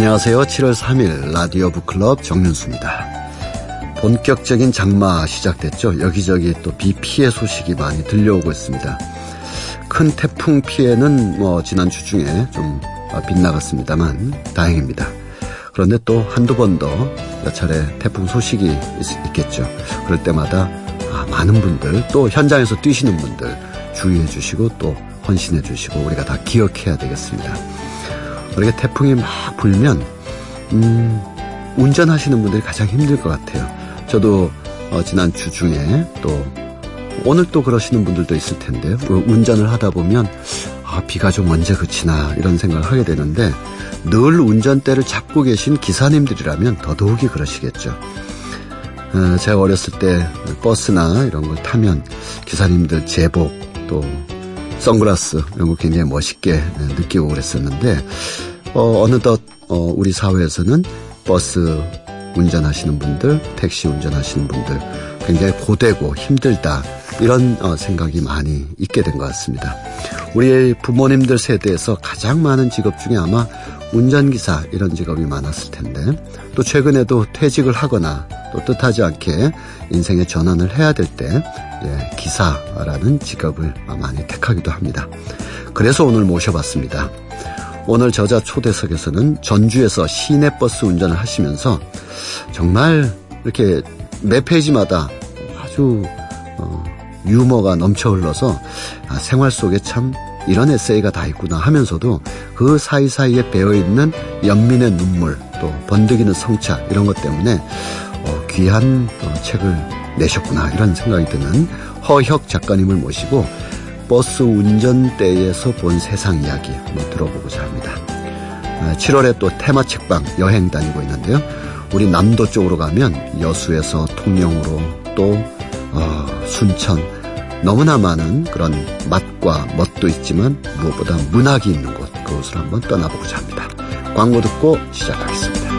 안녕하세요. 7월 3일 라디오 북클럽 정윤수입니다. 본격적인 장마 시작됐죠. 여기저기 또 비 피해 소식이 많이 들려오고 있습니다. 큰 태풍 피해는 지난 주 중에 좀 빗나갔습니다만 다행입니다. 그런데 또 한두 번 더 몇 차례 태풍 소식이 있겠죠. 그럴 때마다 많은 분들 또 현장에서 뛰시는 분들 주의해 주시고 또 헌신해 주시고 우리가 다 기억해야 되겠습니다. 이렇게 태풍이 막 불면 운전하시는 분들이 가장 힘들 것 같아요. 저도 지난 주 중에 또 오늘 또 그러시는 분들도 있을 텐데요. 운전을 하다 보면 비가 좀 언제 그치나 이런 생각을 하게 되는데 늘 운전대를 잡고 계신 기사님들이라면 더더욱이 그러시겠죠. 제가 어렸을 때 버스나 이런 걸 타면 기사님들 제복 또 선글라스 이런 거 굉장히 멋있게 느끼고 그랬었는데 어느덧 우리 사회에서는 버스 운전하시는 분들, 택시 운전하시는 분들 굉장히 고되고 힘들다 이런 생각이 많이 있게 된 것 같습니다. 우리의 부모님들 세대에서 가장 많은 직업 중에 아마 운전기사 이런 직업이 많았을 텐데 또 최근에도 퇴직을 하거나 또 뜻하지 않게 인생의 전환을 해야 될 때 기사라는 직업을 많이 택하기도 합니다. 그래서 오늘 모셔봤습니다. 오늘 저자 초대석에서는 전주에서 시내버스 운전을 하시면서 정말 이렇게 매 페이지마다 아주 유머가 넘쳐 흘러서 생활 속에 참 이런 에세이가 다 있구나 하면서도 그 사이사이에 배어있는 연민의 눈물 또 번득이는 성찰 이런 것 때문에 귀한 책을 내셨구나 이런 생각이 드는 허혁 작가님을 모시고 버스 운전대에서 본 세상 이야기 한번 들어보고자 합니다. 7월에 또 테마 책방 여행 다니고 있는데요. 우리 남도 쪽으로 가면 여수에서 통영으로 또 순천 너무나 많은 그런 맛과 멋도 있지만 무엇보다 문학이 있는 곳 그곳을 한번 떠나보고자 합니다. 광고 듣고 시작하겠습니다.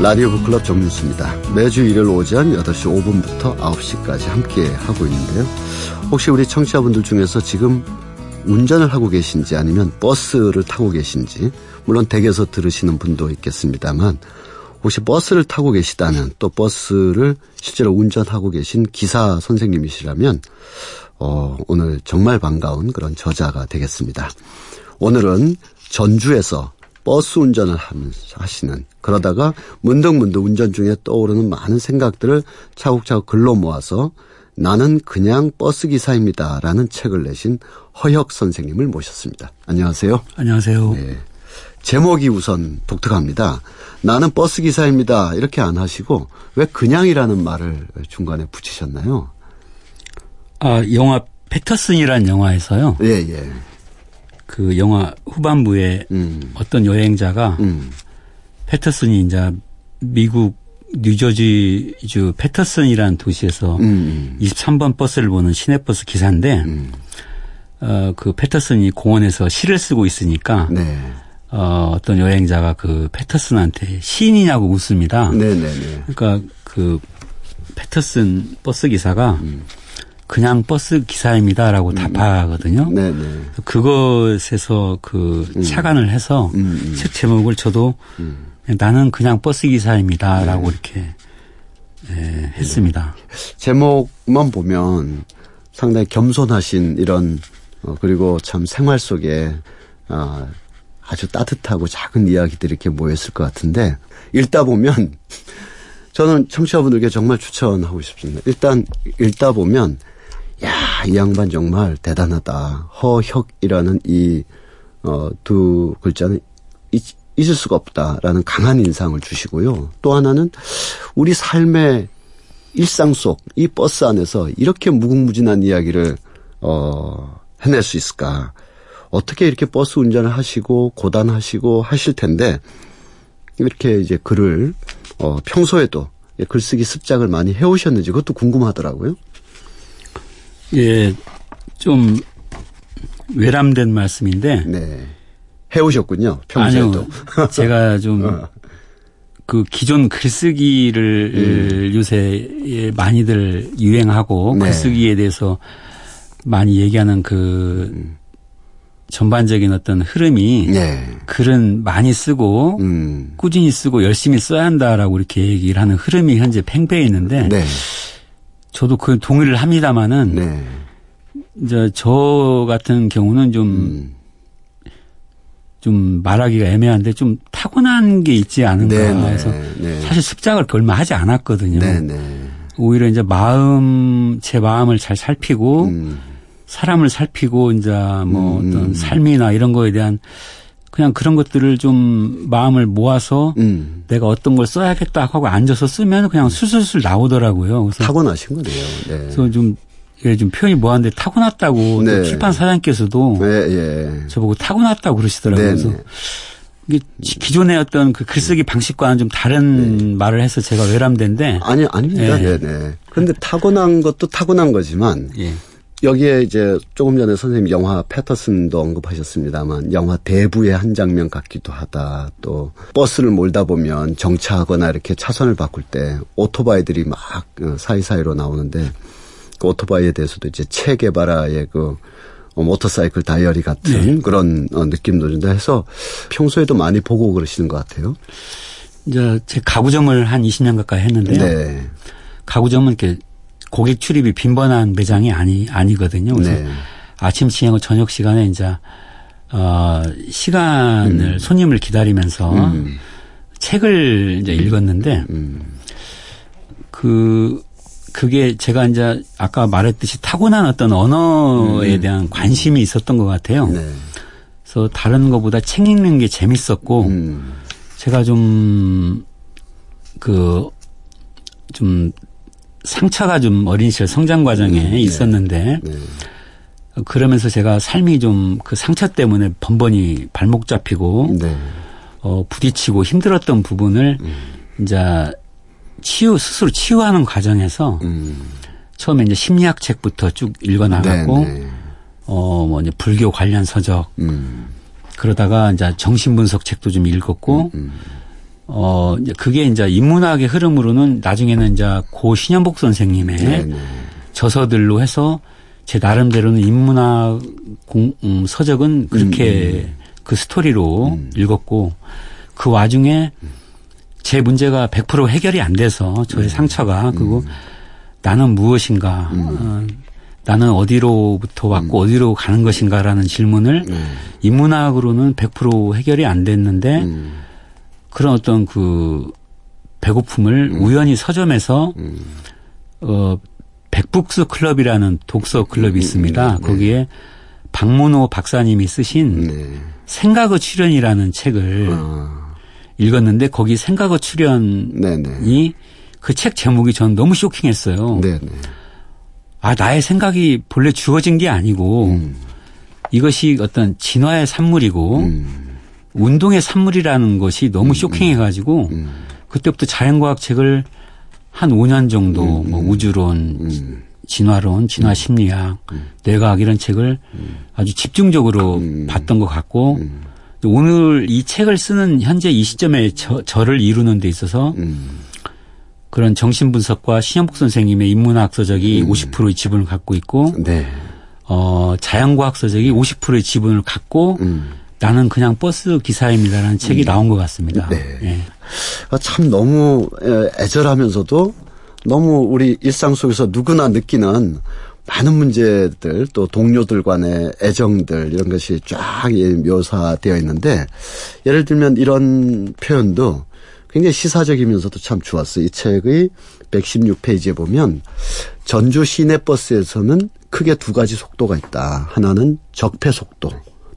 라디오 북클럽 정윤수입니다. 매주 일요일 오전 8시 5분부터 9시까지 함께하고 있는데요. 혹시 우리 청취자분들 중에서 지금 운전을 하고 계신지 아니면 버스를 타고 계신지 물론 댁에서 들으시는 분도 있겠습니다만 혹시 버스를 타고 계시다면 또 버스를 실제로 운전하고 계신 기사 선생님이시라면 오늘 정말 반가운 그런 저자가 되겠습니다. 오늘은 전주에서 버스 운전을 하시는 그러다가 문득문득 운전 중에 떠오르는 많은 생각들을 차곡차곡 글로 모아서 나는 그냥 버스기사입니다 라는 책을 내신 허혁 선생님을 모셨습니다. 안녕하세요. 안녕하세요. 네. 제목이 우선 독특합니다. 나는 버스기사입니다 이렇게 안 하시고 왜 그냥이라는 말을 중간에 붙이셨나요? 영화 패터슨이라는 영화에서요. 예. 그 영화 후반부에 어떤 여행자가 패터슨이 이제 미국 뉴저지주 패터슨이라는 도시에서 23번 버스를 보는 시내버스 기사인데 그 패터슨이 공원에서 시를 쓰고 있으니까 네. 어떤 여행자가 그 패터슨한테 시인이냐고 묻습니다. 네네네. 그러니까 그 패터슨 버스 기사가 그냥 버스 기사입니다라고 답하거든요. 네네. 그것에서 그 착안을 해서 책 제목을 저도 나는 그냥 버스 기사입니다라고 이렇게 했습니다. 제목만 보면 상당히 겸손하신 이런 그리고 참 생활 속에 아주 따뜻하고 작은 이야기들이 이렇게 모였을 것 같은데 읽다 보면 저는 청취자분들께 정말 추천하고 싶습니다. 일단 읽다 보면 이 양반 정말 대단하다. 허혁이라는 이 두 글자는 잊을 수가 없다라는 강한 인상을 주시고요. 또 하나는 우리 삶의 일상 속 이 버스 안에서 이렇게 무궁무진한 이야기를 해낼 수 있을까. 어떻게 이렇게 버스 운전을 하시고 고단하시고 하실 텐데 이렇게 이제 글을 평소에도 글쓰기 습작을 많이 해오셨는지 그것도 궁금하더라고요. 좀 외람된 말씀인데 해오셨군요. 평소에도. 아니요. 제가 좀 그 기존 글쓰기를 요새 많이들 유행하고 네. 글쓰기에 대해서 많이 얘기하는 그 전반적인 어떤 흐름이 네. 글은 많이 쓰고 꾸준히 쓰고 열심히 써야 한다라고 이렇게 얘기를 하는 흐름이 현재 팽배해 있는데 네. 저도 그 동의를 합니다마는 네. 이제 저 같은 경우는 좀 말하기가 애매한데 좀 타고난 게 있지 않은가 해서 네. 사실 습작을 얼마 하지 않았거든요. 네, 네. 오히려 이제 제 마음을 잘 살피고 사람을 살피고 이제 뭐 어떤 삶이나 이런 거에 대한 그냥 그런 것들을 좀 마음을 모아서 내가 어떤 걸 써야겠다 하고 앉아서 쓰면 그냥 술술술 나오더라고요. 그래서 타고나신 거네요. 네. 그래서 좀 표현이 뭐한데 타고났다고 네. 출판 사장님께서도 네, 예. 저보고 타고났다고 그러시더라고요. 네, 그래서 이게 기존의 어떤 그 글쓰기 방식과는 좀 다른 네. 말을 해서 제가 외람된데 아닙니다. 예. 네. 그런데 타고난 것도 타고난 거지만 예. 여기에 이제 조금 전에 선생님 영화 패터슨도 언급하셨습니다만 영화 대부의 한 장면 같기도 하다. 또 버스를 몰다 보면 정차하거나 이렇게 차선을 바꿀 때 오토바이들이 막 사이사이로 나오는데 그 오토바이에 대해서도 이제 체 게바라의 그 모터사이클 다이어리 같은 네. 그런 느낌도 준다 해서 평소에도 많이 보고 그러시는 것 같아요. 이제 제 가구점을 한 20년 가까이 했는데요. 네. 가구점은 이렇게 고객 출입이 빈번한 매장이 아니거든요. 그래서 네. 아침 시행과 저녁 시간에 이제 시간을 손님을 기다리면서 책을 이제 읽었는데 그게 제가 이제 아까 말했듯이 타고난 어떤 언어에 대한 관심이 있었던 것 같아요. 네. 그래서 다른 것보다 책 읽는 게 재밌었고 제가 좀 상처가 좀 어린 시절 성장 과정에 있었는데 네. 그러면서 제가 삶이 좀 그 상처 때문에 번번이 발목 잡히고 네. 부딪히고 힘들었던 부분을 이제 스스로 치유하는 과정에서 처음에 이제 심리학 책부터 쭉 읽어나갔고 네, 네. 뭐 이제 불교 관련 서적 그러다가 이제 정신분석 책도 좀 읽었고 이제 그게 이제 인문학의 흐름으로는 나중에는 이제 고 신현복 선생님의 네, 네. 저서들로 해서 제 나름대로는 인문학 서적은 그렇게 그 스토리로 읽었고 그 와중에 제 문제가 100% 해결이 안 돼서 저의 상처가 그리고 나는 무엇인가 나는 어디로부터 왔고 어디로 가는 것인가라는 질문을 인문학으로는 100% 해결이 안 됐는데 그런 어떤 그 배고픔을 우연히 서점에서 백북스 클럽이라는 독서 클럽이 있습니다. 네. 거기에 박문호 박사님이 쓰신 생각의 출현이라는 책을 읽었는데 거기 생각의 출현이 그 책 제목이 전 너무 쇼킹했어요. 네네. 아 나의 생각이 본래 주어진 게 아니고 이것이 어떤 진화의 산물이고 운동의 산물이라는 것이 너무 쇼킹해가지고 그때부터 자연과학 책을 한 5년 정도 뭐 우주론, 진화론, 진화심리학, 뇌과학 이런 책을 아주 집중적으로 봤던 것 같고 오늘 이 책을 쓰는 현재 이 시점에 저를 이루는 데 있어서 그런 정신분석과 신현복 선생님의 인문학 서적이 50%의 지분을 갖고 있고 네. 자연과학 서적이 50%의 지분을 갖고 나는 그냥 버스 기사입니다라는 책이 나온 것 같습니다. 네. 네. 참 너무 애절하면서도 너무 우리 일상 속에서 누구나 느끼는 많은 문제들 또 동료들 간의 애정들 이런 것이 쫙 묘사되어 있는데 예를 들면 이런 표현도 굉장히 시사적이면서도 참 좋았어요. 이 책의 116페이지에 보면 전주 시내버스에서는 크게 두 가지 속도가 있다. 하나는 적폐속도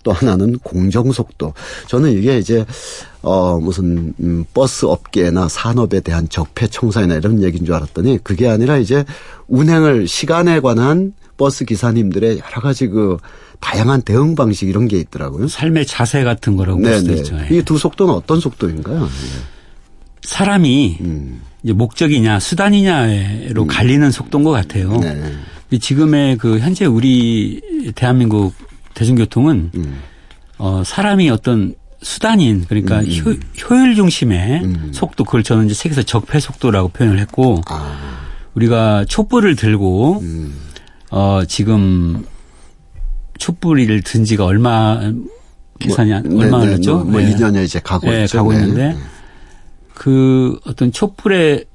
또 하나는 공정속도. 저는 이게 이제 무슨 버스 업계나 산업에 대한 적폐 청산이나 이런 얘기인 줄 알았더니 그게 아니라 이제 운행을 시간에 관한 버스 기사님들의 여러 가지 그 다양한 대응 방식 이런 게 있더라고요. 삶의 자세 같은 거라고 볼 수도 있죠. 이 두 속도는 어떤 속도인가요? 사람이 이제 목적이냐 수단이냐로 갈리는 속도인 것 같아요. 네네. 지금의 그 현재 우리 대한민국 대중교통은 사람이 어떤 수단인, 그러니까 효율 중심의 속도, 그걸 저는 이제 책에서 적폐 속도라고 표현을 했고, 아. 우리가 촛불을 들고, 지금 촛불을 든 지가 얼마, 계산이 얼마 걸렸죠? 뭐 2년에 이제 가고 있죠. 네, 가고 있는데, 그 어떤 촛불에서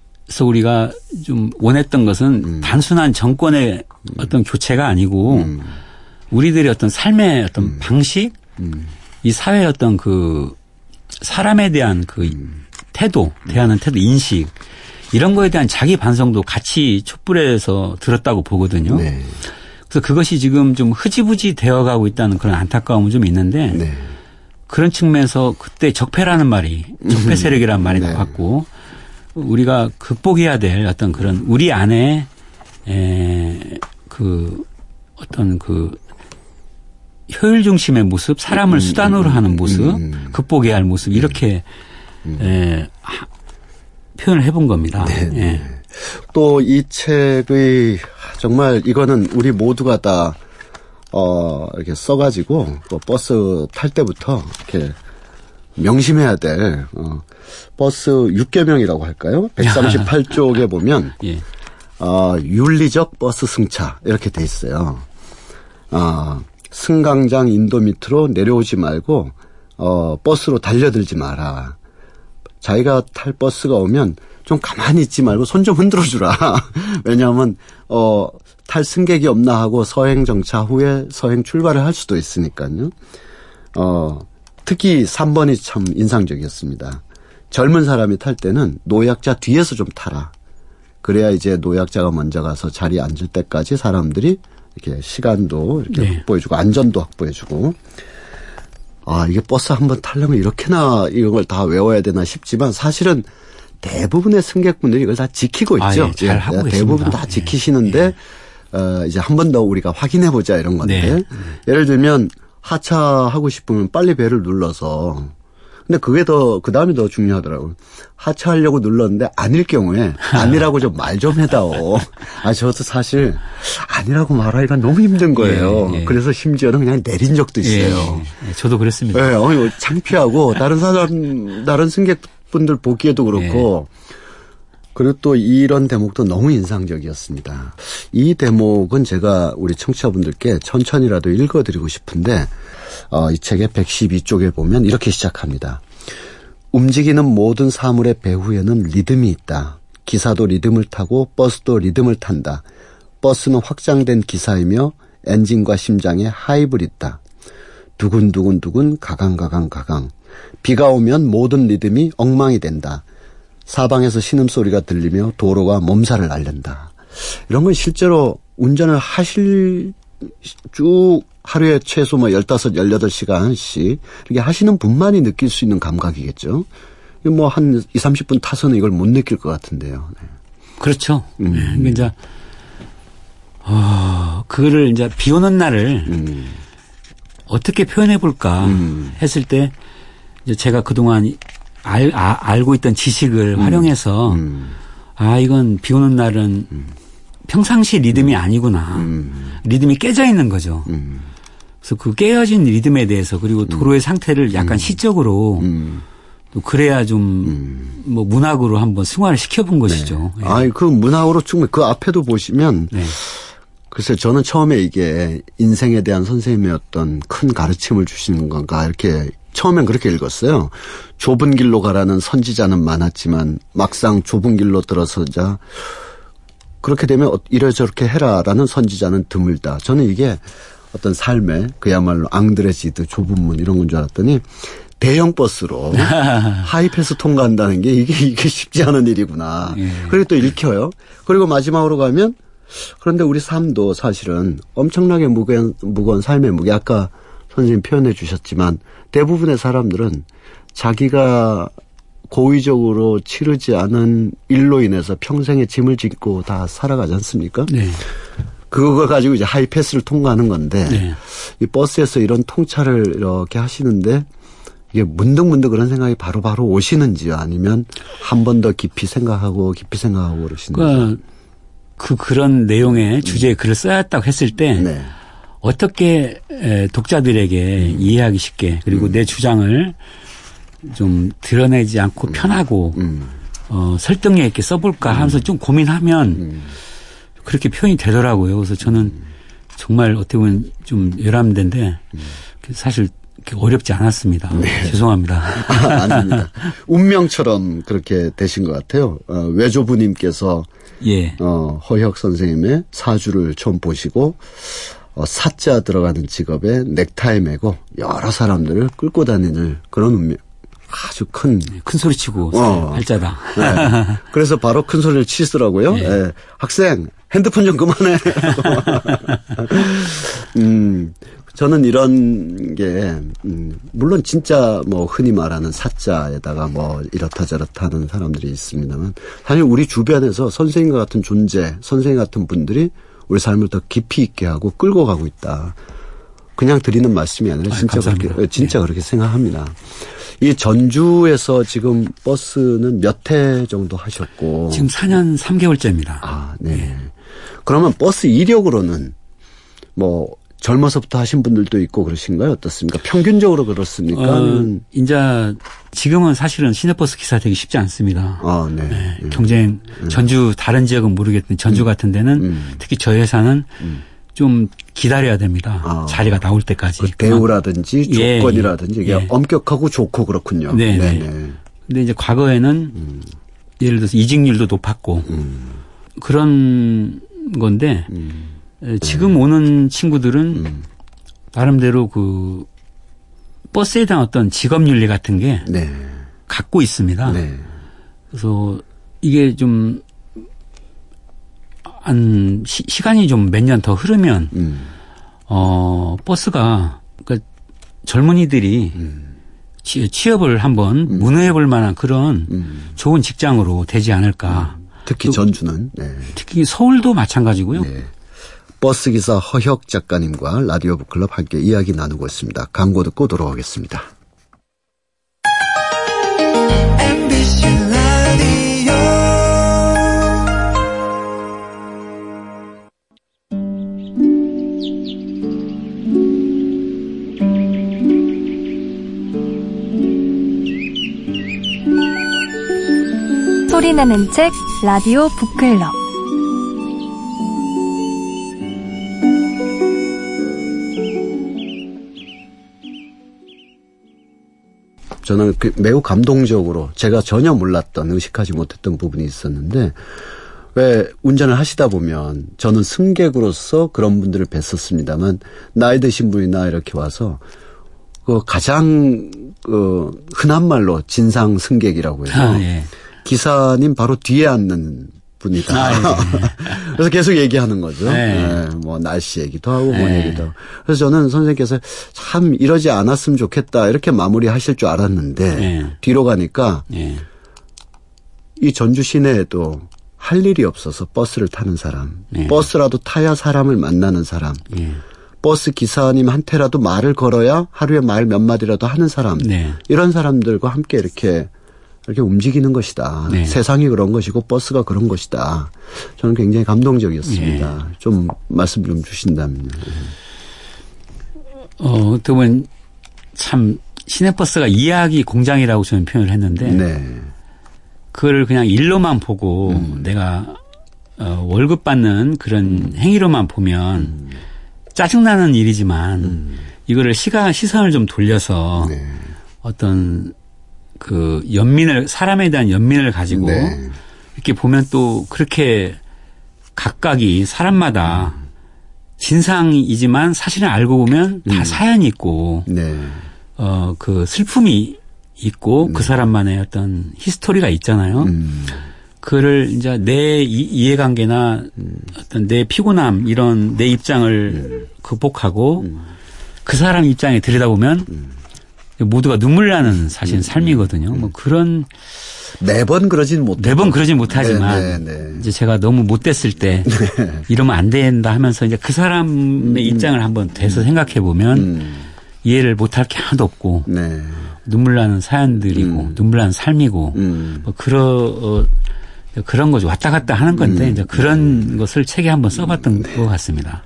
우리가 좀 원했던 것은 단순한 정권의 어떤 교체가 아니고, 우리들의 어떤 삶의 어떤 방식, 이 사회의 어떤 그 사람에 대한 그 태도, 대하는 태도, 인식, 이런 거에 대한 자기 반성도 같이 촛불에서 들었다고 보거든요. 네. 그래서 그것이 지금 좀 흐지부지 되어가고 있다는 그런 안타까움은 좀 있는데 네. 그런 측면에서 그때 적폐라는 말이, 적폐 세력이라는 말이 나왔고 네. 우리가 극복해야 될 어떤 그런 우리 안에 그 어떤 그 효율 중심의 모습, 사람을 수단으로 하는 모습, 극복해야 할 모습 이렇게 표현을 해본 겁니다. 네. 예. 또 이 책의 정말 이거는 우리 모두가 다 이렇게 써가지고 또 버스 탈 때부터 이렇게 명심해야 될 버스 6계명이라고 할까요? 138쪽에 보면 예. 윤리적 버스 승차 이렇게 돼 있어요. 승강장 인도 밑으로 내려오지 말고 버스로 달려들지 마라. 자기가 탈 버스가 오면 좀 가만히 있지 말고 손 좀 흔들어 주라. 왜냐하면 탈 승객이 없나 하고 서행 정차 후에 서행 출발을 할 수도 있으니까요. 특히 3번이 참 인상적이었습니다. 젊은 사람이 탈 때는 노약자 뒤에서 좀 타라. 그래야 이제 노약자가 먼저 가서 자리에 앉을 때까지 사람들이 이렇게 시간도 이렇게 네. 확보해주고 안전도 확보해주고. 아, 이게 버스 한번 타려면 이렇게나 이런 걸 다 외워야 되나 싶지만 사실은 대부분의 승객분들이 이걸 다 지키고 있죠. 예, 잘 하고 계십니다. 대부분 다 지키시는데 예. 이제 한 번 더 우리가 확인해 보자 이런 건데 네. 예를 들면 하차하고 싶으면 빨리 벨을 눌러서 근데 그게 더 그다음이 더 중요하더라고요. 하차하려고 눌렀는데 아닐 경우에 아니라고 좀 말 좀 해다오. 아, 저도 사실 아니라고 말하기가 너무 힘든 거예요. 예, 예. 그래서 심지어는 그냥 내린 적도 있어요. 예, 예. 저도 그랬습니다. 예, 창피하고 다른 승객분들 보기에도 그렇고 예. 그리고 또 이런 대목도 너무 인상적이었습니다. 이 대목은 제가 우리 청취자분들께 천천히라도 읽어드리고 싶은데 이 책의 112쪽에 보면 이렇게 시작합니다. 움직이는 모든 사물의 배후에는 리듬이 있다. 기사도 리듬을 타고 버스도 리듬을 탄다. 버스는 확장된 기사이며 엔진과 심장의 하입을 있다. 두근두근두근 가강가강가강. 비가 오면 모든 리듬이 엉망이 된다. 사방에서 신음소리가 들리며 도로가 몸살을 앓는다. 이런 건 실제로 운전을 쭉 하루에 최소 15, 18시간씩 이렇게 하시는 분만이 느낄 수 있는 감각이겠죠. 뭐 한 2, 30분 타서는 이걸 못 느낄 것 같은데요. 네. 그렇죠. 이제 그거를 이제 비 오는 날을 어떻게 표현해 볼까 했을 때 이제 제가 그동안 알고 있던 지식을 활용해서 아 이건 비 오는 날은 평상시 리듬이 아니구나. 리듬이 깨져 있는 거죠. 그래서 그 깨어진 리듬에 대해서 그리고 도로의 상태를 약간 시적으로 또 그래야 좀 뭐 문학으로 한번 승화를 시켜본 것이죠. 네. 예. 아니 그 문학으로 충분히 그 앞에도 보시면 네. 글쎄 저는 처음에 이게 인생에 대한 선생님의 어떤 큰 가르침을 주시는 건가 이렇게 처음엔 그렇게 읽었어요. 좁은 길로 가라는 선지자는 많았지만 막상 좁은 길로 들어서자 그렇게 되면 이래저렇게 해라라는 선지자는 드물다. 저는 이게 어떤 삶의 그야말로 앙드레지드 좁은 문 이런 건 줄 알았더니 대형 버스로 하이패스 통과한다는 게 이게 쉽지 않은 일이구나. 그리고 또 읽혀요. 그리고 마지막으로 가면 그런데 우리 삶도 사실은 엄청나게 무거운 삶의 무게 아까 선생님 표현해 주셨지만 대부분의 사람들은 자기가 고의적으로 치르지 않은 일로 인해서 평생에 짐을 짓고 다 살아가지 않습니까? 네. 그거 가지고 이제 하이패스를 통과하는 건데 네. 이 버스에서 이런 통찰을 이렇게 하시는데 이게 문득문득 그런 생각이 바로바로 오시는지 아니면 한 번 더 깊이 생각하고 그러시는지. 그런 내용의 주제에 글을 써야 했다고 했을 때 네. 어떻게 독자들에게 이해하기 쉽게 그리고 내 주장을 좀 드러내지 않고 편하고 설득력 있게 써볼까 하면서 좀 고민하면 그렇게 표현이 되더라고요. 그래서 저는 정말 어떻게 보면 좀 열람된데 사실 어렵지 않았습니다. 네. 죄송합니다. 아, 아닙니다. 운명처럼 그렇게 되신 것 같아요. 외조부님께서 예. 허혁 선생님의 사주를 처음 보시고 사자 들어가는 직업에 넥타이 매고 여러 사람들을 끌고 다니는 그런 운명. 아주 큰 소리치고 팔자다. 네. 그래서 바로 큰 소리를 치시더라고요. 네. 네. 학생 핸드폰 좀 그만해. 저는 이런 게 물론 진짜 뭐 흔히 말하는 사자에다가 뭐 이렇다 저렇다 하는 사람들이 있습니다만 사실 우리 주변에서 선생님과 같은 존재, 선생님 같은 분들이 우리 삶을 더 깊이 있게 하고 끌고 가고 있다. 그냥 드리는 말씀이 아니라 진짜 네. 그렇게 생각합니다. 이 전주에서 지금 버스는 몇 회 정도 하셨고 지금 4년 3개월째입니다. 아, 네. 네. 그러면 버스 이력으로는 뭐 젊어서부터 하신 분들도 있고 그러신가요? 어떻습니까? 평균적으로 그렇습니까? 이제 지금은 사실은 시내버스 기사 되기 쉽지 않습니다. 아, 네. 네. 경쟁 전주 다른 지역은 모르겠는데 전주 같은 데는 특히 저희 회사는 좀 기다려야 됩니다. 아, 자리가 나올 때까지. 그 대우라든지 조건이라든지 이게 엄격하고 좋고 그렇군요. 네. 근데 이제 과거에는 예를 들어서 이직률도 높았고 그런 건데 지금 오는 친구들은 나름대로 그 버스에 대한 어떤 직업 윤리 같은 게 갖고 있습니다. 네. 그래서 이게 좀 한 시간이 좀 몇 년 더 흐르면 버스가 그러니까 젊은이들이 취업을 한번 문의해볼 만한 그런 좋은 직장으로 되지 않을까. 특히 전주는. 네. 특히 서울도 마찬가지고요. 네. 버스기사 허혁 작가님과 라디오 북클럽 함께 이야기 나누고 있습니다. 광고 듣고 돌아오겠습니다. 소리나는 책 라디오 북클럽 저는 매우 감동적으로 제가 전혀 몰랐던 의식하지 못했던 부분이 있었는데 왜 운전을 하시다 보면 저는 승객으로서 그런 분들을 뵀었습니다만 나이 드신 분이나 이렇게 와서 그 가장 흔한 말로 진상 승객이라고 해서 기사님 바로 뒤에 앉는 분이다. 그래서 계속 얘기하는 거죠. 네, 뭐 날씨 얘기도 하고 뭐 얘기도 하고. 그래서 저는 선생님께서 참 이러지 않았으면 좋겠다 이렇게 마무리하실 줄 알았는데 뒤로 가니까 이 전주 시내에도 할 일이 없어서 버스를 타는 사람, 버스라도 타야 사람을 만나는 사람, 버스 기사님한테라도 말을 걸어야 하루에 말 몇 마디라도 하는 사람, 이런 사람들과 함께 이렇게 움직이는 것이다. 세상이 그런 것이고 버스가 그런 것이다. 저는 굉장히 감동적이었습니다. 좀 말씀 좀 주신다면요. 어떻게 보면 참 시내버스가 이야기 공장이라고 저는 표현을 했는데 그걸 그냥 일로만 보고 내가 월급 받는 그런 행위로만 보면 짜증나는 일이지만 이거를 시선을 좀 돌려서 어떤 그 연민을 사람에 대한 연민을 가지고 이렇게 보면 또 그렇게 각각이 사람마다 진상이지만 사실은 알고 보면 다 사연이 있고 그 슬픔이 있고 그 사람만의 어떤 히스토리가 있잖아요. 그거를 이제 내 이해관계나 어떤 내 피곤함 이런 내 입장을 극복하고 그 사람 입장에 들여다보면 모두가 눈물 나는 사실 삶이거든요. 뭐 그런 매번 그러진 못하지만 이제 제가 너무 못됐을 때 이러면 안 된다 하면서 이제 그 사람의 입장을 한번 돼서 생각해 보면 이해를 못할 게 하나도 없고 눈물 나는 사연들이고 눈물 나는 삶이고 뭐 그런 그런 거죠. 왔다 갔다 하는 건데 이제 그런 것을 책에 한번 써봤던 것 같습니다.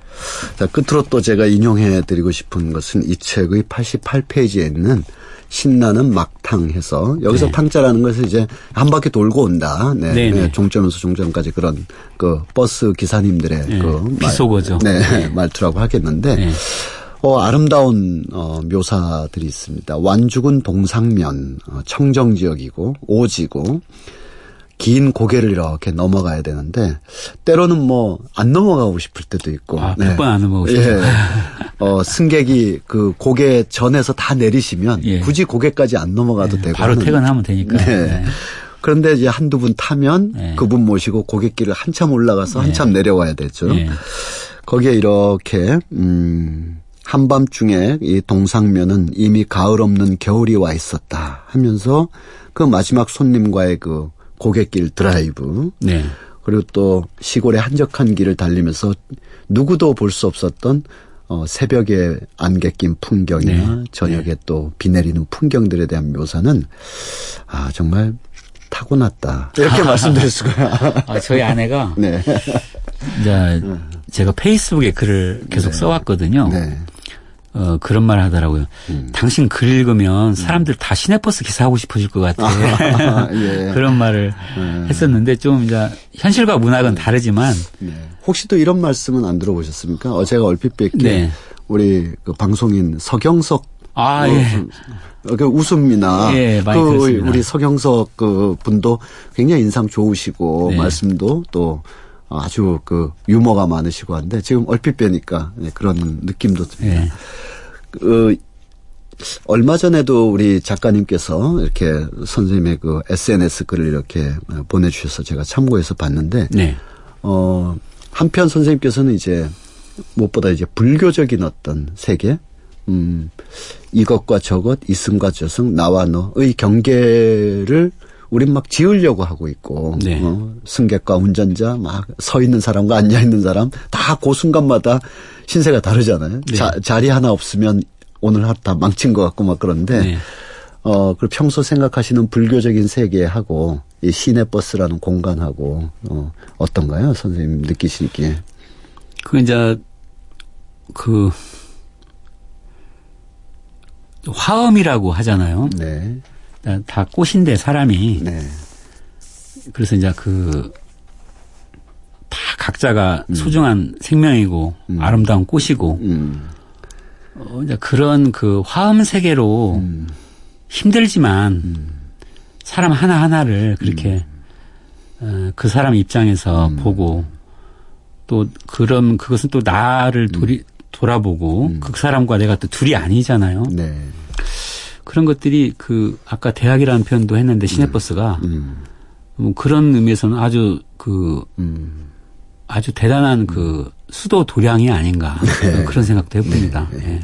자, 끝으로 또 제가 인용해드리고 싶은 것은 이 책의 88페이지에 있는 신나는 막탕해서 여기서 네. 탕자라는 것을 이제 한 바퀴 돌고 온다. 네. 네. 종점에서 종점까지 그런 그 버스 기사님들의 네. 그 비속어죠. 네. 네. 말투라고 하겠는데. 네. 아름다운 묘사들이 있습니다. 완죽은 동상면 청정지역이고 오지고 긴 고개를 이렇게 넘어가야 되는데 때로는 뭐 안 넘어가고 싶을 때도 있고 몇 번 안 넘어가고 싶죠. 예. 승객이 그 고개 전에서 다 내리시면 예. 굳이 고개까지 안 넘어가도 예. 되고 바로 퇴근하면 되니까. 네. 네. 그런데 이제 한두 분 타면 예. 그분 모시고 고갯길을 한참 올라가서 예. 한참 내려와야 되죠. 예. 거기에 이렇게 한밤중에 이 동상면은 이미 가을 없는 겨울이 와 있었다 하면서 그 마지막 손님과의 그 고갯길 드라이브 네. 그리고 또 시골의 한적한 길을 달리면서 누구도 볼 수 없었던 새벽에 안개 낀 풍경이나 네. 저녁에 네. 또 비 내리는 풍경들에 대한 묘사는 정말 타고났다 이렇게 말씀드릴 수가. 저희 아내가 네. 이제 제가 페이스북에 글을 계속 네. 써왔거든요. 네. 그런 말을 하더라고요. 당신 글 읽으면 사람들 다 시내버스 기사하고 싶어질 것 같아. 예. 그런 말을 했었는데 좀 이제 현실과 문학은 다르지만. 네. 혹시 또 이런 말씀은 안 들어보셨습니까? 제가 얼핏 뵙기 네. 우리 그 방송인 서경석. 예. 그 웃음이나 예, 그 우리 서경석 그 분도 굉장히 인상 좋으시고 네. 말씀도 또 아주 그 유머가 많으시고 한데 지금 얼핏 뵈니까 그런 느낌도 듭니다. 네. 얼마 전에도 우리 작가님께서 이렇게 선생님의 그 SNS 글을 이렇게 보내주셔서 제가 참고해서 봤는데 네. 한편 선생님께서는 이제 무엇보다 이제 불교적인 어떤 세계 이것과 저것 이승과 저승 나와 너의 경계를 우린 막 지으려고 하고 있고 네. 승객과 운전자 막 서 있는 사람과 앉아 있는 사람 다 그 순간마다 신세가 다르잖아요. 네. 자리 하나 없으면 오늘 하루 다 망친 것 같고 막 그런데 네. 그 평소 생각하시는 불교적인 세계하고 이 시내버스라는 공간하고 어떤가요, 선생님 느끼시기에? 그 이제 그 화엄이라고 하잖아요. 네. 다 꽃인데 사람이 네. 그래서 이제 그 다 각자가 소중한 생명이고 아름다운 꽃이고 이제 그런 그 화음 세계로 힘들지만 사람 하나 하나를 그렇게 그 사람 입장에서 보고 또 그런 그것은 또 나를 돌아보고 그 사람과 내가 또 둘이 아니잖아요. 네. 그런 것들이 그 아까 대학이라는 표현도 했는데 시내버스가 그런 의미에서는 아주 그 아주 대단한 그 수도 도량이 아닌가 네. 그런 생각도 해봅니다. 네. 네.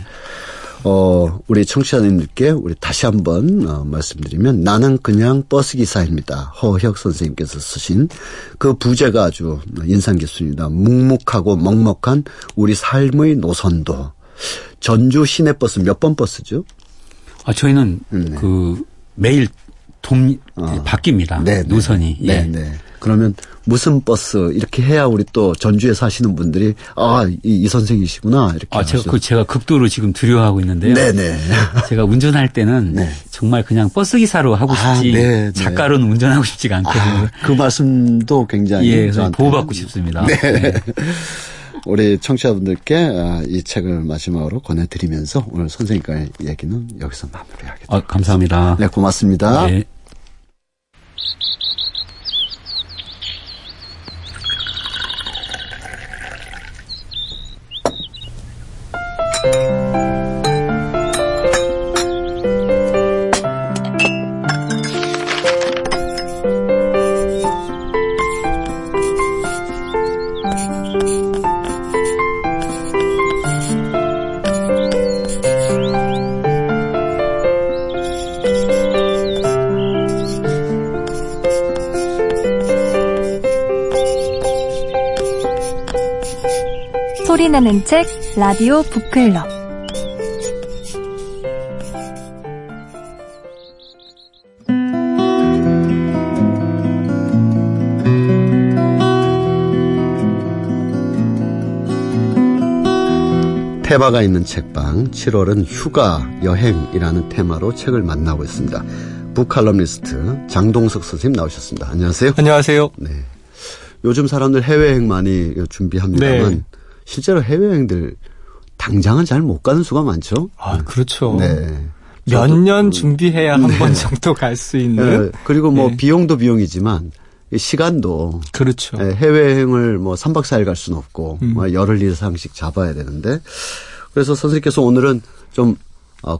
우리 청취자님들께 우리 다시 한번 말씀드리면 나는 그냥 버스기사입니다. 허혁 선생님께서 쓰신 그 부제가 아주 인상 깊습니다. 묵묵하고 먹먹한 우리 삶의 노선도. 전주 시내버스 몇 번 버스죠? 저희는 네. 그 매일 바뀝니다. 네네. 노선이. 네. 네. 그러면 무슨 버스 이렇게 해야 우리 또 전주에 사시는 분들이 이 선생이시구나 이렇게. 제가 극도로 지금 두려워하고 있는데요. 네네. 제가 운전할 때는 네. 정말 그냥 버스 기사로 하고 싶지 네. 작가로는 운전하고 싶지가 않거든요. 그 말씀도 굉장히 보호받고 싶습니다. 네. 네. 우리 청취자분들께 이 책을 마지막으로 권해드리면서 오늘 선생님과의 얘기는 여기서 마무리하겠습니다. 감사합니다. 네, 고맙습니다. 네. 소리나는 책 라디오 북클럽. 테마가 있는 책방, 7월은 휴가, 여행이라는 테마로 책을 만나고 있습니다. 북칼럼니스트 장동석 선생님 나오셨습니다. 안녕하세요. 안녕하세요. 네. 요즘 사람들 해외여행 많이 준비합니다만 네. 실제로 해외여행들 당장은 잘 못 가는 수가 많죠. 아, 그렇죠. 네. 몇 년 준비해야 네. 한 번 정도 갈 수 있는. 네. 그리고 뭐 네. 비용도 비용이지만 시간도 그렇죠. 해외여행을 뭐 3박 4일 갈 수는 없고 열흘 이상씩 잡아야 되는데 그래서 선생님께서 오늘은 좀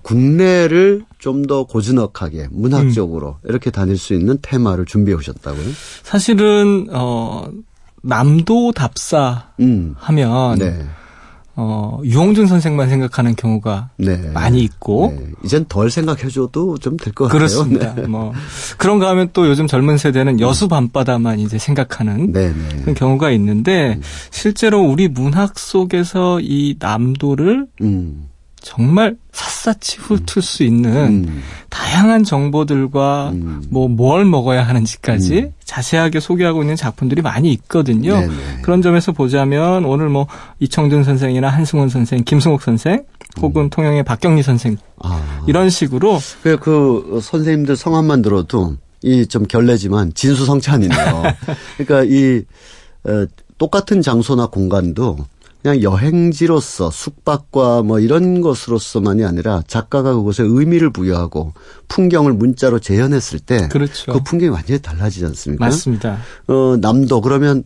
국내를 좀 더 고즈넉하게 문학적으로 이렇게 다닐 수 있는 테마를 준비해 오셨다고요? 사실은 남도답사 하면 네. 유홍준 선생만 생각하는 경우가 네. 많이 있고 네. 이젠 덜 생각해줘도 좀 될 것 같아요. 그렇습니다. 네. 뭐 그런가 하면 또 요즘 젊은 세대는 여수 밤바다만 이제 생각하는 네. 그런 경우가 있는데 실제로 우리 문학 속에서 이 남도를 정말 샅샅이 훑을 수 있는 다양한 정보들과 뭐 뭘 먹어야 하는지까지 자세하게 소개하고 있는 작품들이 많이 있거든요. 네네. 그런 점에서 보자면 오늘 뭐 이청준 선생이나 한승원 선생, 김승옥 선생 혹은 통영의 박경리 선생 이런 식으로 그 선생님들 성함만 들어도 이 좀 결례지만 진수성찬이네요. 그러니까 이 똑같은 장소나 공간도 그냥 여행지로서 숙박과 뭐 이런 것으로서만이 아니라 작가가 그곳에 의미를 부여하고 풍경을 문자로 재현했을 때 그렇죠. 그 풍경이 완전히 달라지지 않습니까? 맞습니다. 남도 그러면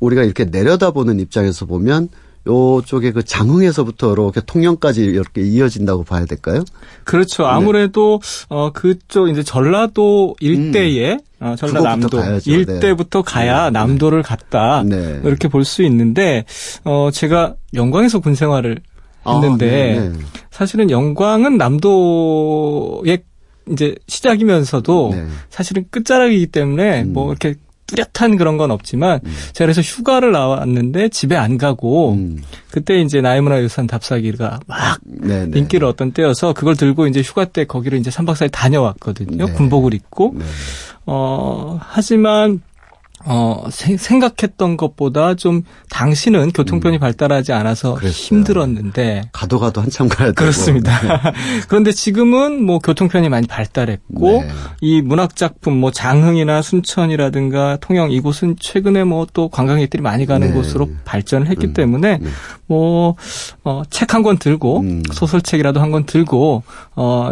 우리가 이렇게 내려다보는 입장에서 보면 요쪽에 그 장흥에서부터 이렇게 통영까지 이렇게 이어진다고 봐야 될까요? 그렇죠. 아무래도 네. 그쪽 이제 전라도 일대에 전라남도 일대부터 네. 가야 네. 남도를 갔다 네. 이렇게 볼 수 있는데 제가 영광에서 군 생활을 했는데 네. 사실은 영광은 남도의 이제 시작이면서도 네. 사실은 끝자락이기 때문에 뭐 이렇게 뚜렷한 그런 건 없지만 제가 그래서 휴가를 나왔는데 집에 안 가고 그때 이제 나이문화유산 답사기가 막 네네. 인기를 얻던 때여서 그걸 들고 이제 휴가 때 거기를 이제 3박 4일 다녀왔거든요. 네. 군복을 입고. 네. 하지만 생각했던 것보다 좀 당시는 교통편이 발달하지 않아서 그랬어요. 힘들었는데 가도 한참 가야 되고 그렇습니다. 그런데 지금은 뭐 교통편이 많이 발달했고 네. 이 문학 작품 뭐 장흥이나 순천이라든가 통영 이곳은 최근에 뭐 또 관광객들이 많이 가는 네. 곳으로 발전을 했기 때문에 네. 뭐 책 한 권 들고 소설책이라도 한 권 들고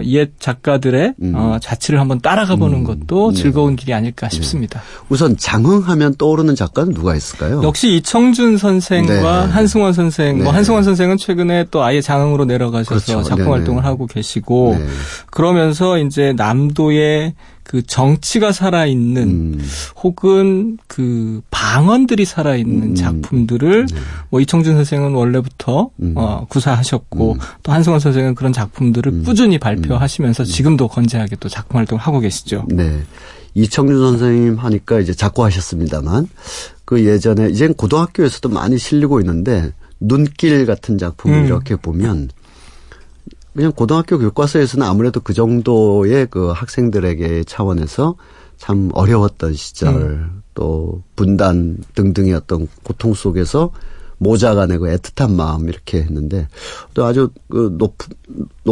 옛 작가들의 자취를 한번 따라가 보는 것도 즐거운 길이 아닐까 싶습니다. 우선 장흥 하면 떠오르는 작가는 누가 있을까요? 역시 이청준 선생과 네. 한승원 선생. 네. 뭐 한승원 선생은 최근에 또 아예 장흥으로 내려가셔서 그렇죠. 작품 네네. 활동을 하고 계시고 네. 그러면서 이제 남도의 그 정치가 살아있는 혹은 그 방언들이 살아있는 작품들을 네. 뭐 이청준 선생은 원래부터 구사하셨고 또 한승원 선생은 그런 작품들을 꾸준히 발표하시면서 지금도 건재하게 또 작품 활동을 하고 계시죠. 네. 이청준 선생님 하니까 이제 작고하셨습니다만 그 예전에 이젠 고등학교에서도 많이 실리고 있는데 눈길 같은 작품을 이렇게 보면 그냥 고등학교 교과서에서는 아무래도 그 정도의 그 학생들에게 차원에서 참 어려웠던 시절 또 분단 등등의 어떤 고통 속에서 모자가 내고 애틋한 마음 이렇게 했는데 또 아주 그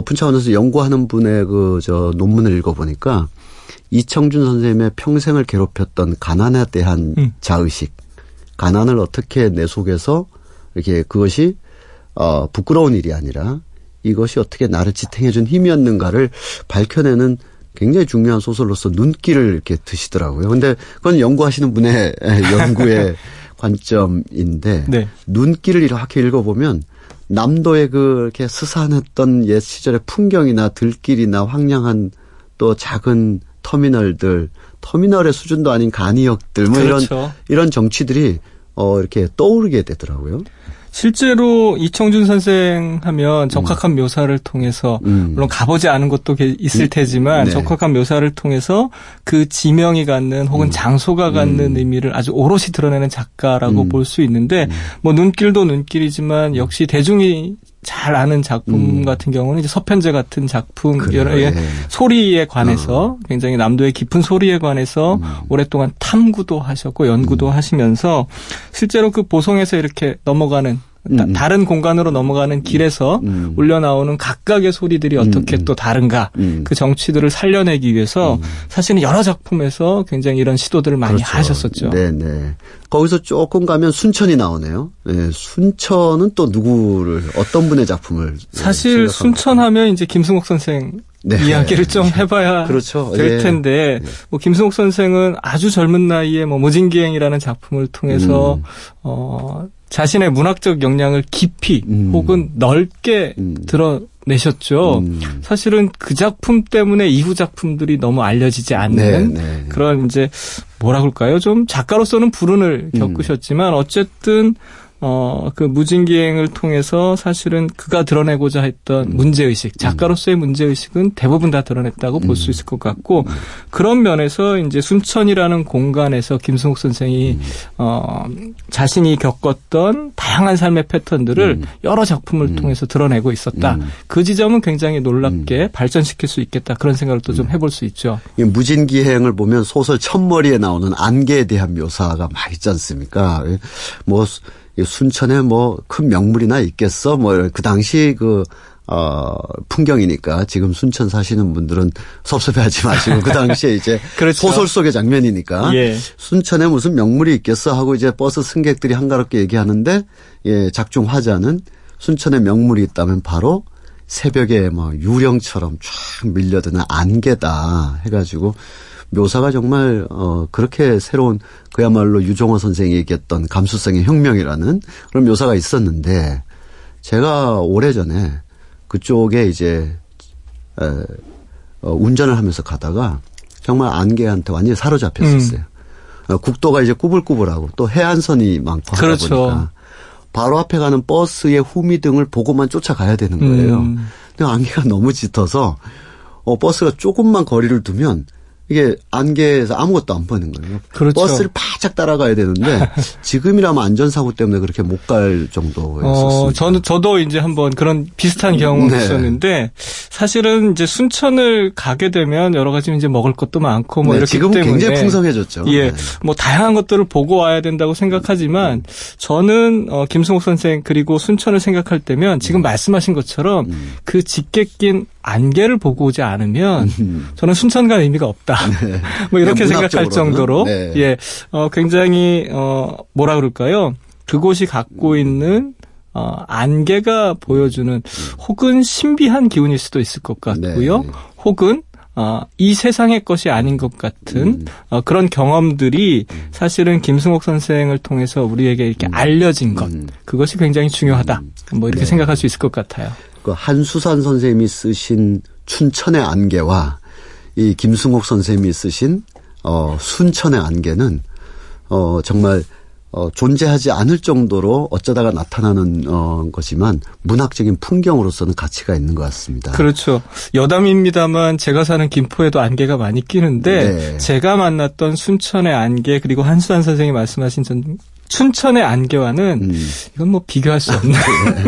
높은 차원에서 연구하는 분의 그 저 논문을 읽어보니까 이청준 선생님의 평생을 괴롭혔던 가난에 대한 자의식, 가난을 어떻게 내 속에서 이렇게 그것이 부끄러운 일이 아니라 이것이 어떻게 나를 지탱해준 힘이었는가를 밝혀내는 굉장히 중요한 소설로서 눈길을 이렇게 드시더라고요. 근데 그건 연구하시는 분의 연구의 관점인데 네. 눈길을 이렇게 읽어보면 남도의 그렇게 스산했던 옛 시절의 풍경이나 들길이나 황량한 또 작은 터미널의 수준도 아닌 간이역들 뭐 그렇죠. 이런 정치들이 이렇게 떠오르게 되더라고요. 실제로 이청준 선생 하면 적합한 묘사를 통해서 물론 가보지 않은 것도 있을 테지만 네. 적합한 묘사를 통해서 그 지명이 갖는 혹은 장소가 갖는 의미를 아주 오롯이 드러내는 작가라고 볼 수 있는데 뭐 눈길도 눈길이지만 역시 대중이 잘 아는 작품 같은 경우는 이제 서편제 같은 작품 여러 예. 소리에 관해서 굉장히 남도의 깊은 소리에 관해서 오랫동안 탐구도 하셨고 연구도 하시면서 실제로 그 보성에서 이렇게 넘어가는 다른 공간으로 넘어가는 길에서 울려 나오는 각각의 소리들이 어떻게 또 다른가 그 정취들을 살려내기 위해서 사실은 여러 작품에서 굉장히 이런 시도들을 많이 그렇죠. 하셨었죠. 네네. 거기서 조금 가면 순천이 나오네요. 네, 순천은 또 누구를 어떤 분의 작품을 사실 순천하면 이제 김승옥 선생. 네. 이야기를 좀 해봐야 그렇죠. 될 텐데 네. 뭐 김승옥 선생은 아주 젊은 나이에 뭐 모진기행이라는 작품을 통해서 자신의 문학적 역량을 깊이 혹은 넓게 드러내셨죠. 사실은 그 작품 때문에 이후 작품들이 너무 알려지지 않는 네, 네. 그런 이제 뭐라 그럴까요? 좀 작가로서는 불운을 겪으셨지만 어쨌든 그 무진기행을 통해서 사실은 그가 드러내고자 했던 문제의식, 작가로서의 문제의식은 대부분 다 드러냈다고 볼 수 있을 것 같고, 그런 면에서 이제 순천이라는 공간에서 김승옥 선생이, 자신이 겪었던 다양한 삶의 패턴들을 여러 작품을 통해서 드러내고 있었다. 그 지점은 굉장히 놀랍게 발전시킬 수 있겠다. 그런 생각을 또 좀 해볼 수 있죠. 이 무진기행을 보면 소설 첫머리에 나오는 안개에 대한 묘사가 막 있지 않습니까? 뭐, 순천에 뭐 큰 명물이나 있겠어? 뭐 그 당시 그 풍경이니까 지금 순천 사시는 분들은 섭섭해하지 마시고 그 당시에 이제 그렇죠. 소설 속의 장면이니까 예. 순천에 무슨 명물이 있겠어? 하고 이제 버스 승객들이 한가롭게 얘기하는데 예, 작중 화자는 순천에 명물이 있다면 바로 새벽에 뭐 유령처럼 쫙 밀려드는 안개다 해가지고. 묘사가 정말 그렇게 새로운 그야말로 유종호 선생이 얘기했던 감수성의 혁명이라는 그런 묘사가 있었는데 제가 오래전에 그쪽에 이제 운전을 하면서 가다가 정말 안개한테 완전히 사로잡혔었어요. 국도가 이제 꾸불꾸불하고 또 해안선이 많고 하다 그렇죠. 보니까 바로 앞에 가는 버스의 후미등을 보고만 쫓아가야 되는 거예요. 근데 안개가 너무 짙어서 버스가 조금만 거리를 두면 이게 안개에서 아무것도 안 보이는 거예요. 그렇죠. 버스를 바짝 따라가야 되는데 지금이라면 안전사고 때문에 그렇게 못 갈 정도였었습니다. 저도 이제 한번 그런 비슷한 경험이 네. 있었는데 사실은 이제 순천을 가게 되면 여러 가지 이제 먹을 것도 많고 뭐 네, 이렇게 지금은 때문에 굉장히 풍성해졌죠. 예, 네. 뭐 다양한 것들을 보고 와야 된다고 생각하지만 저는 김승옥 선생 그리고 순천을 생각할 때면 지금 말씀하신 것처럼 그 짙게 낀 안개를 보고 오지 않으면 저는 순천 간 의미가 없다. 네. 뭐 이렇게 생각할 정도로 네. 예, 굉장히 뭐라 그럴까요? 그곳이 갖고 있는 안개가 보여주는 혹은 신비한 기운일 수도 있을 것 같고요. 네. 혹은 이 세상의 것이 아닌 것 같은 그런 경험들이 사실은 김승옥 선생을 통해서 우리에게 이렇게 알려진 것 그것이 굉장히 중요하다. 뭐 이렇게 네. 생각할 수 있을 것 같아요. 그 한수산 선생님이 쓰신 춘천의 안개와 이 김승옥 선생님이 쓰신 순천의 안개는 정말 존재하지 않을 정도로 어쩌다가 나타나는 거지만 문학적인 풍경으로서는 가치가 있는 것 같습니다. 그렇죠. 여담입니다만 제가 사는 김포에도 안개가 많이 끼는데 네. 제가 만났던 순천의 안개 그리고 한수산 선생님이 말씀하신 춘천의 안개와는 이건 뭐 비교할 수 없는 네.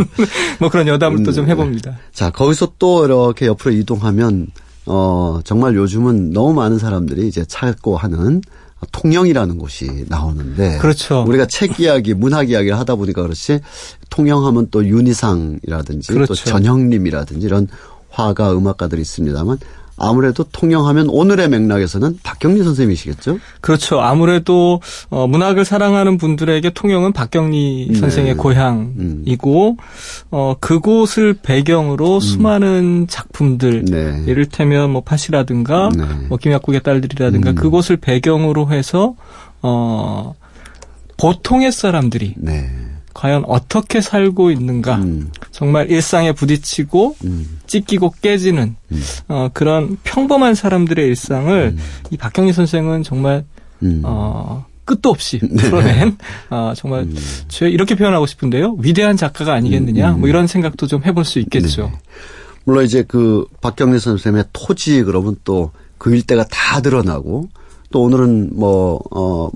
뭐 그런 여담을 또 좀 해봅니다. 자, 거기서 또 이렇게 옆으로 이동하면 정말 요즘은 너무 많은 사람들이 이제 찾고 하는 통영이라는 곳이 나오는데 그렇죠. 우리가 책 이야기, 문학 이야기를 하다 보니까 그렇지 통영하면 또 윤희상이라든지 그렇죠. 또 전형림이라든지 이런 화가, 음악가들이 있습니다만 아무래도 통영하면 오늘의 맥락에서는 박경리 선생님이시겠죠? 그렇죠. 아무래도 문학을 사랑하는 분들에게 통영은 박경리 네. 선생의 고향이고 그곳을 배경으로 수많은 작품들 네. 이를테면 뭐 팥이라든가 네. 뭐 김약국의 딸들이라든가 그곳을 배경으로 해서 보통의 사람들이 네. 과연 어떻게 살고 있는가 정말 일상에 부딪히고 찢기고 깨지는 그런 평범한 사람들의 일상을 이 박경리 선생은 정말 끝도 없이 풀어낸 정말 제 이렇게 표현하고 싶은데요. 위대한 작가가 아니겠느냐 뭐 이런 생각도 좀 해볼 수 있겠죠. 네. 물론 이제 그 박경리 선생님의 토지 그러면 또 그 일대가 다 드러나고 또 오늘은 뭐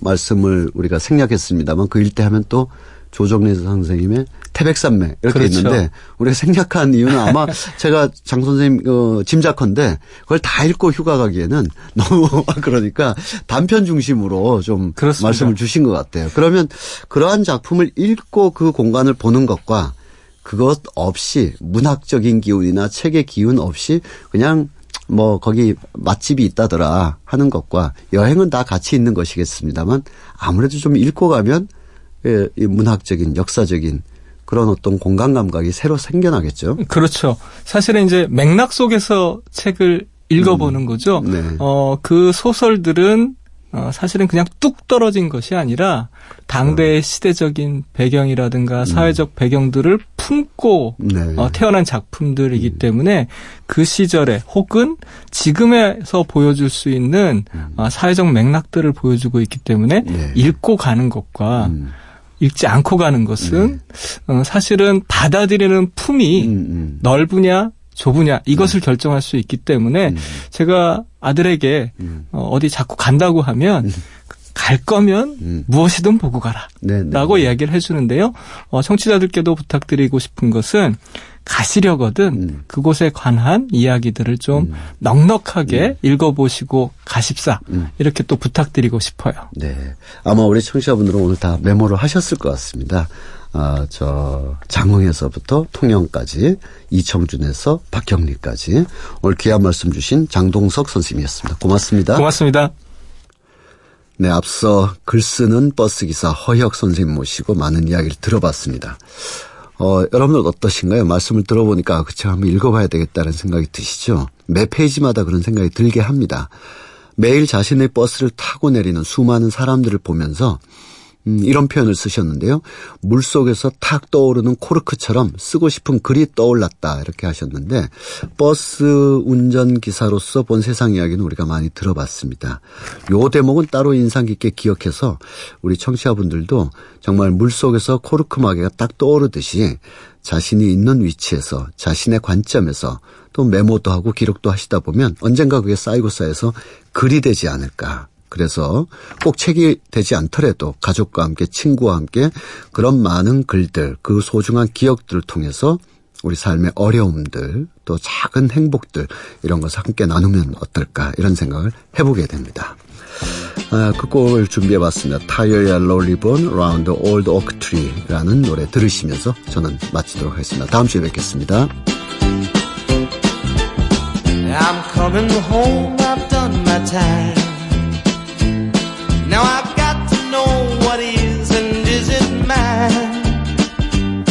말씀을 우리가 생략했습니다만 그 일대 하면 또 조정래 선생님의 태백산맥 이렇게 그렇죠. 있는데 우리가 생략한 이유는 아마 제가 장 선생님 짐작컨대 그걸 다 읽고 휴가 가기에는 너무 그러니까 단편 중심으로 좀 그렇습니다. 말씀을 주신 것 같아요. 그러면 그러한 작품을 읽고 그 공간을 보는 것과 그것 없이 문학적인 기운이나 책의 기운 없이 그냥 뭐 거기 맛집이 있다더라 하는 것과 여행은 다 같이 있는 것이겠습니다만 아무래도 좀 읽고 가면 문학적인 역사적인 그런 어떤 공간 감각이 새로 생겨나겠죠. 그렇죠. 사실은 이제 맥락 속에서 책을 읽어보는 거죠. 네. 그 소설들은 사실은 그냥 뚝 떨어진 것이 아니라 당대의 시대적인 배경이라든가 사회적 배경들을 품고 네. 태어난 작품들이기 때문에 그 시절에 혹은 지금에서 보여줄 수 있는 사회적 맥락들을 보여주고 있기 때문에 네. 읽고 가는 것과 읽지 않고 가는 것은 네. 사실은 받아들이는 품이 넓으냐 좁으냐 이것을 결정할 수 있기 때문에 제가 아들에게 어디 자꾸 간다고 하면 갈 거면 무엇이든 보고 가라 라고 이야기를 해주는데요. 청취자들께도 부탁드리고 싶은 것은 가시려거든 그곳에 관한 이야기들을 좀 넉넉하게 읽어보시고 가십사 이렇게 또 부탁드리고 싶어요. 네, 아마 우리 청취자분들은 오늘 다 메모를 하셨을 것 같습니다. 장흥에서부터 통영까지 이청준에서 박경리까지 오늘 귀한 말씀 주신 장동석 선생님이었습니다. 고맙습니다. 고맙습니다. 네, 앞서 글 쓰는 버스기사 허혁 선생님 모시고 많은 이야기를 들어봤습니다. 여러분들 어떠신가요? 말씀을 들어보니까 그쵸 한번 읽어봐야 되겠다는 생각이 드시죠? 매 페이지마다 그런 생각이 들게 합니다. 매일 자신의 버스를 타고 내리는 수많은 사람들을 보면서 이런 표현을 쓰셨는데요. 물속에서 탁 떠오르는 코르크처럼 쓰고 싶은 글이 떠올랐다 이렇게 하셨는데 버스 운전기사로서 본 세상 이야기는 우리가 많이 들어봤습니다. 요 대목은 따로 인상 깊게 기억해서 우리 청취자분들도 정말 물속에서 코르크마개가 딱 떠오르듯이 자신이 있는 위치에서 자신의 관점에서 또 메모도 하고 기록도 하시다 보면 언젠가 그게 쌓이고 쌓여서 글이 되지 않을까. 그래서 꼭 책이 되지 않더라도 가족과 함께 친구와 함께 그런 많은 글들 그 소중한 기억들을 통해서 우리 삶의 어려움들 또 작은 행복들 이런 것을 함께 나누면 어떨까 이런 생각을 해보게 됩니다. 곡을 준비해봤습니다. Tie Your Ribbon Round the Old Oak Tree라는 노래 들으시면서 저는 마치도록 하겠습니다. 다음 주에 뵙겠습니다. I'm coming home, I've done my time. Now I've got to know what is and isn't mine.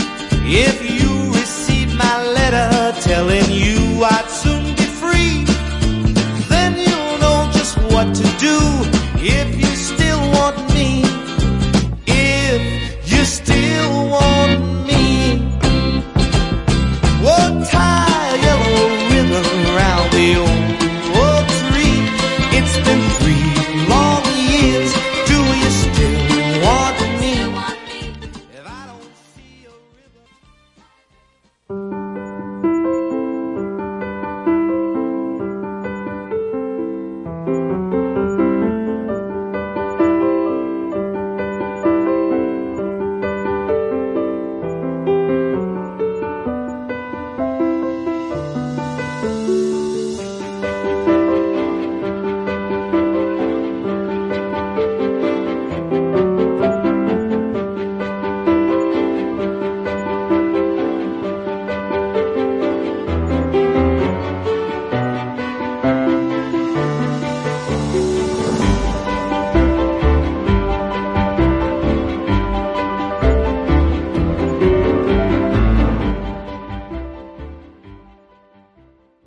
If you receive my letter telling you I'd soon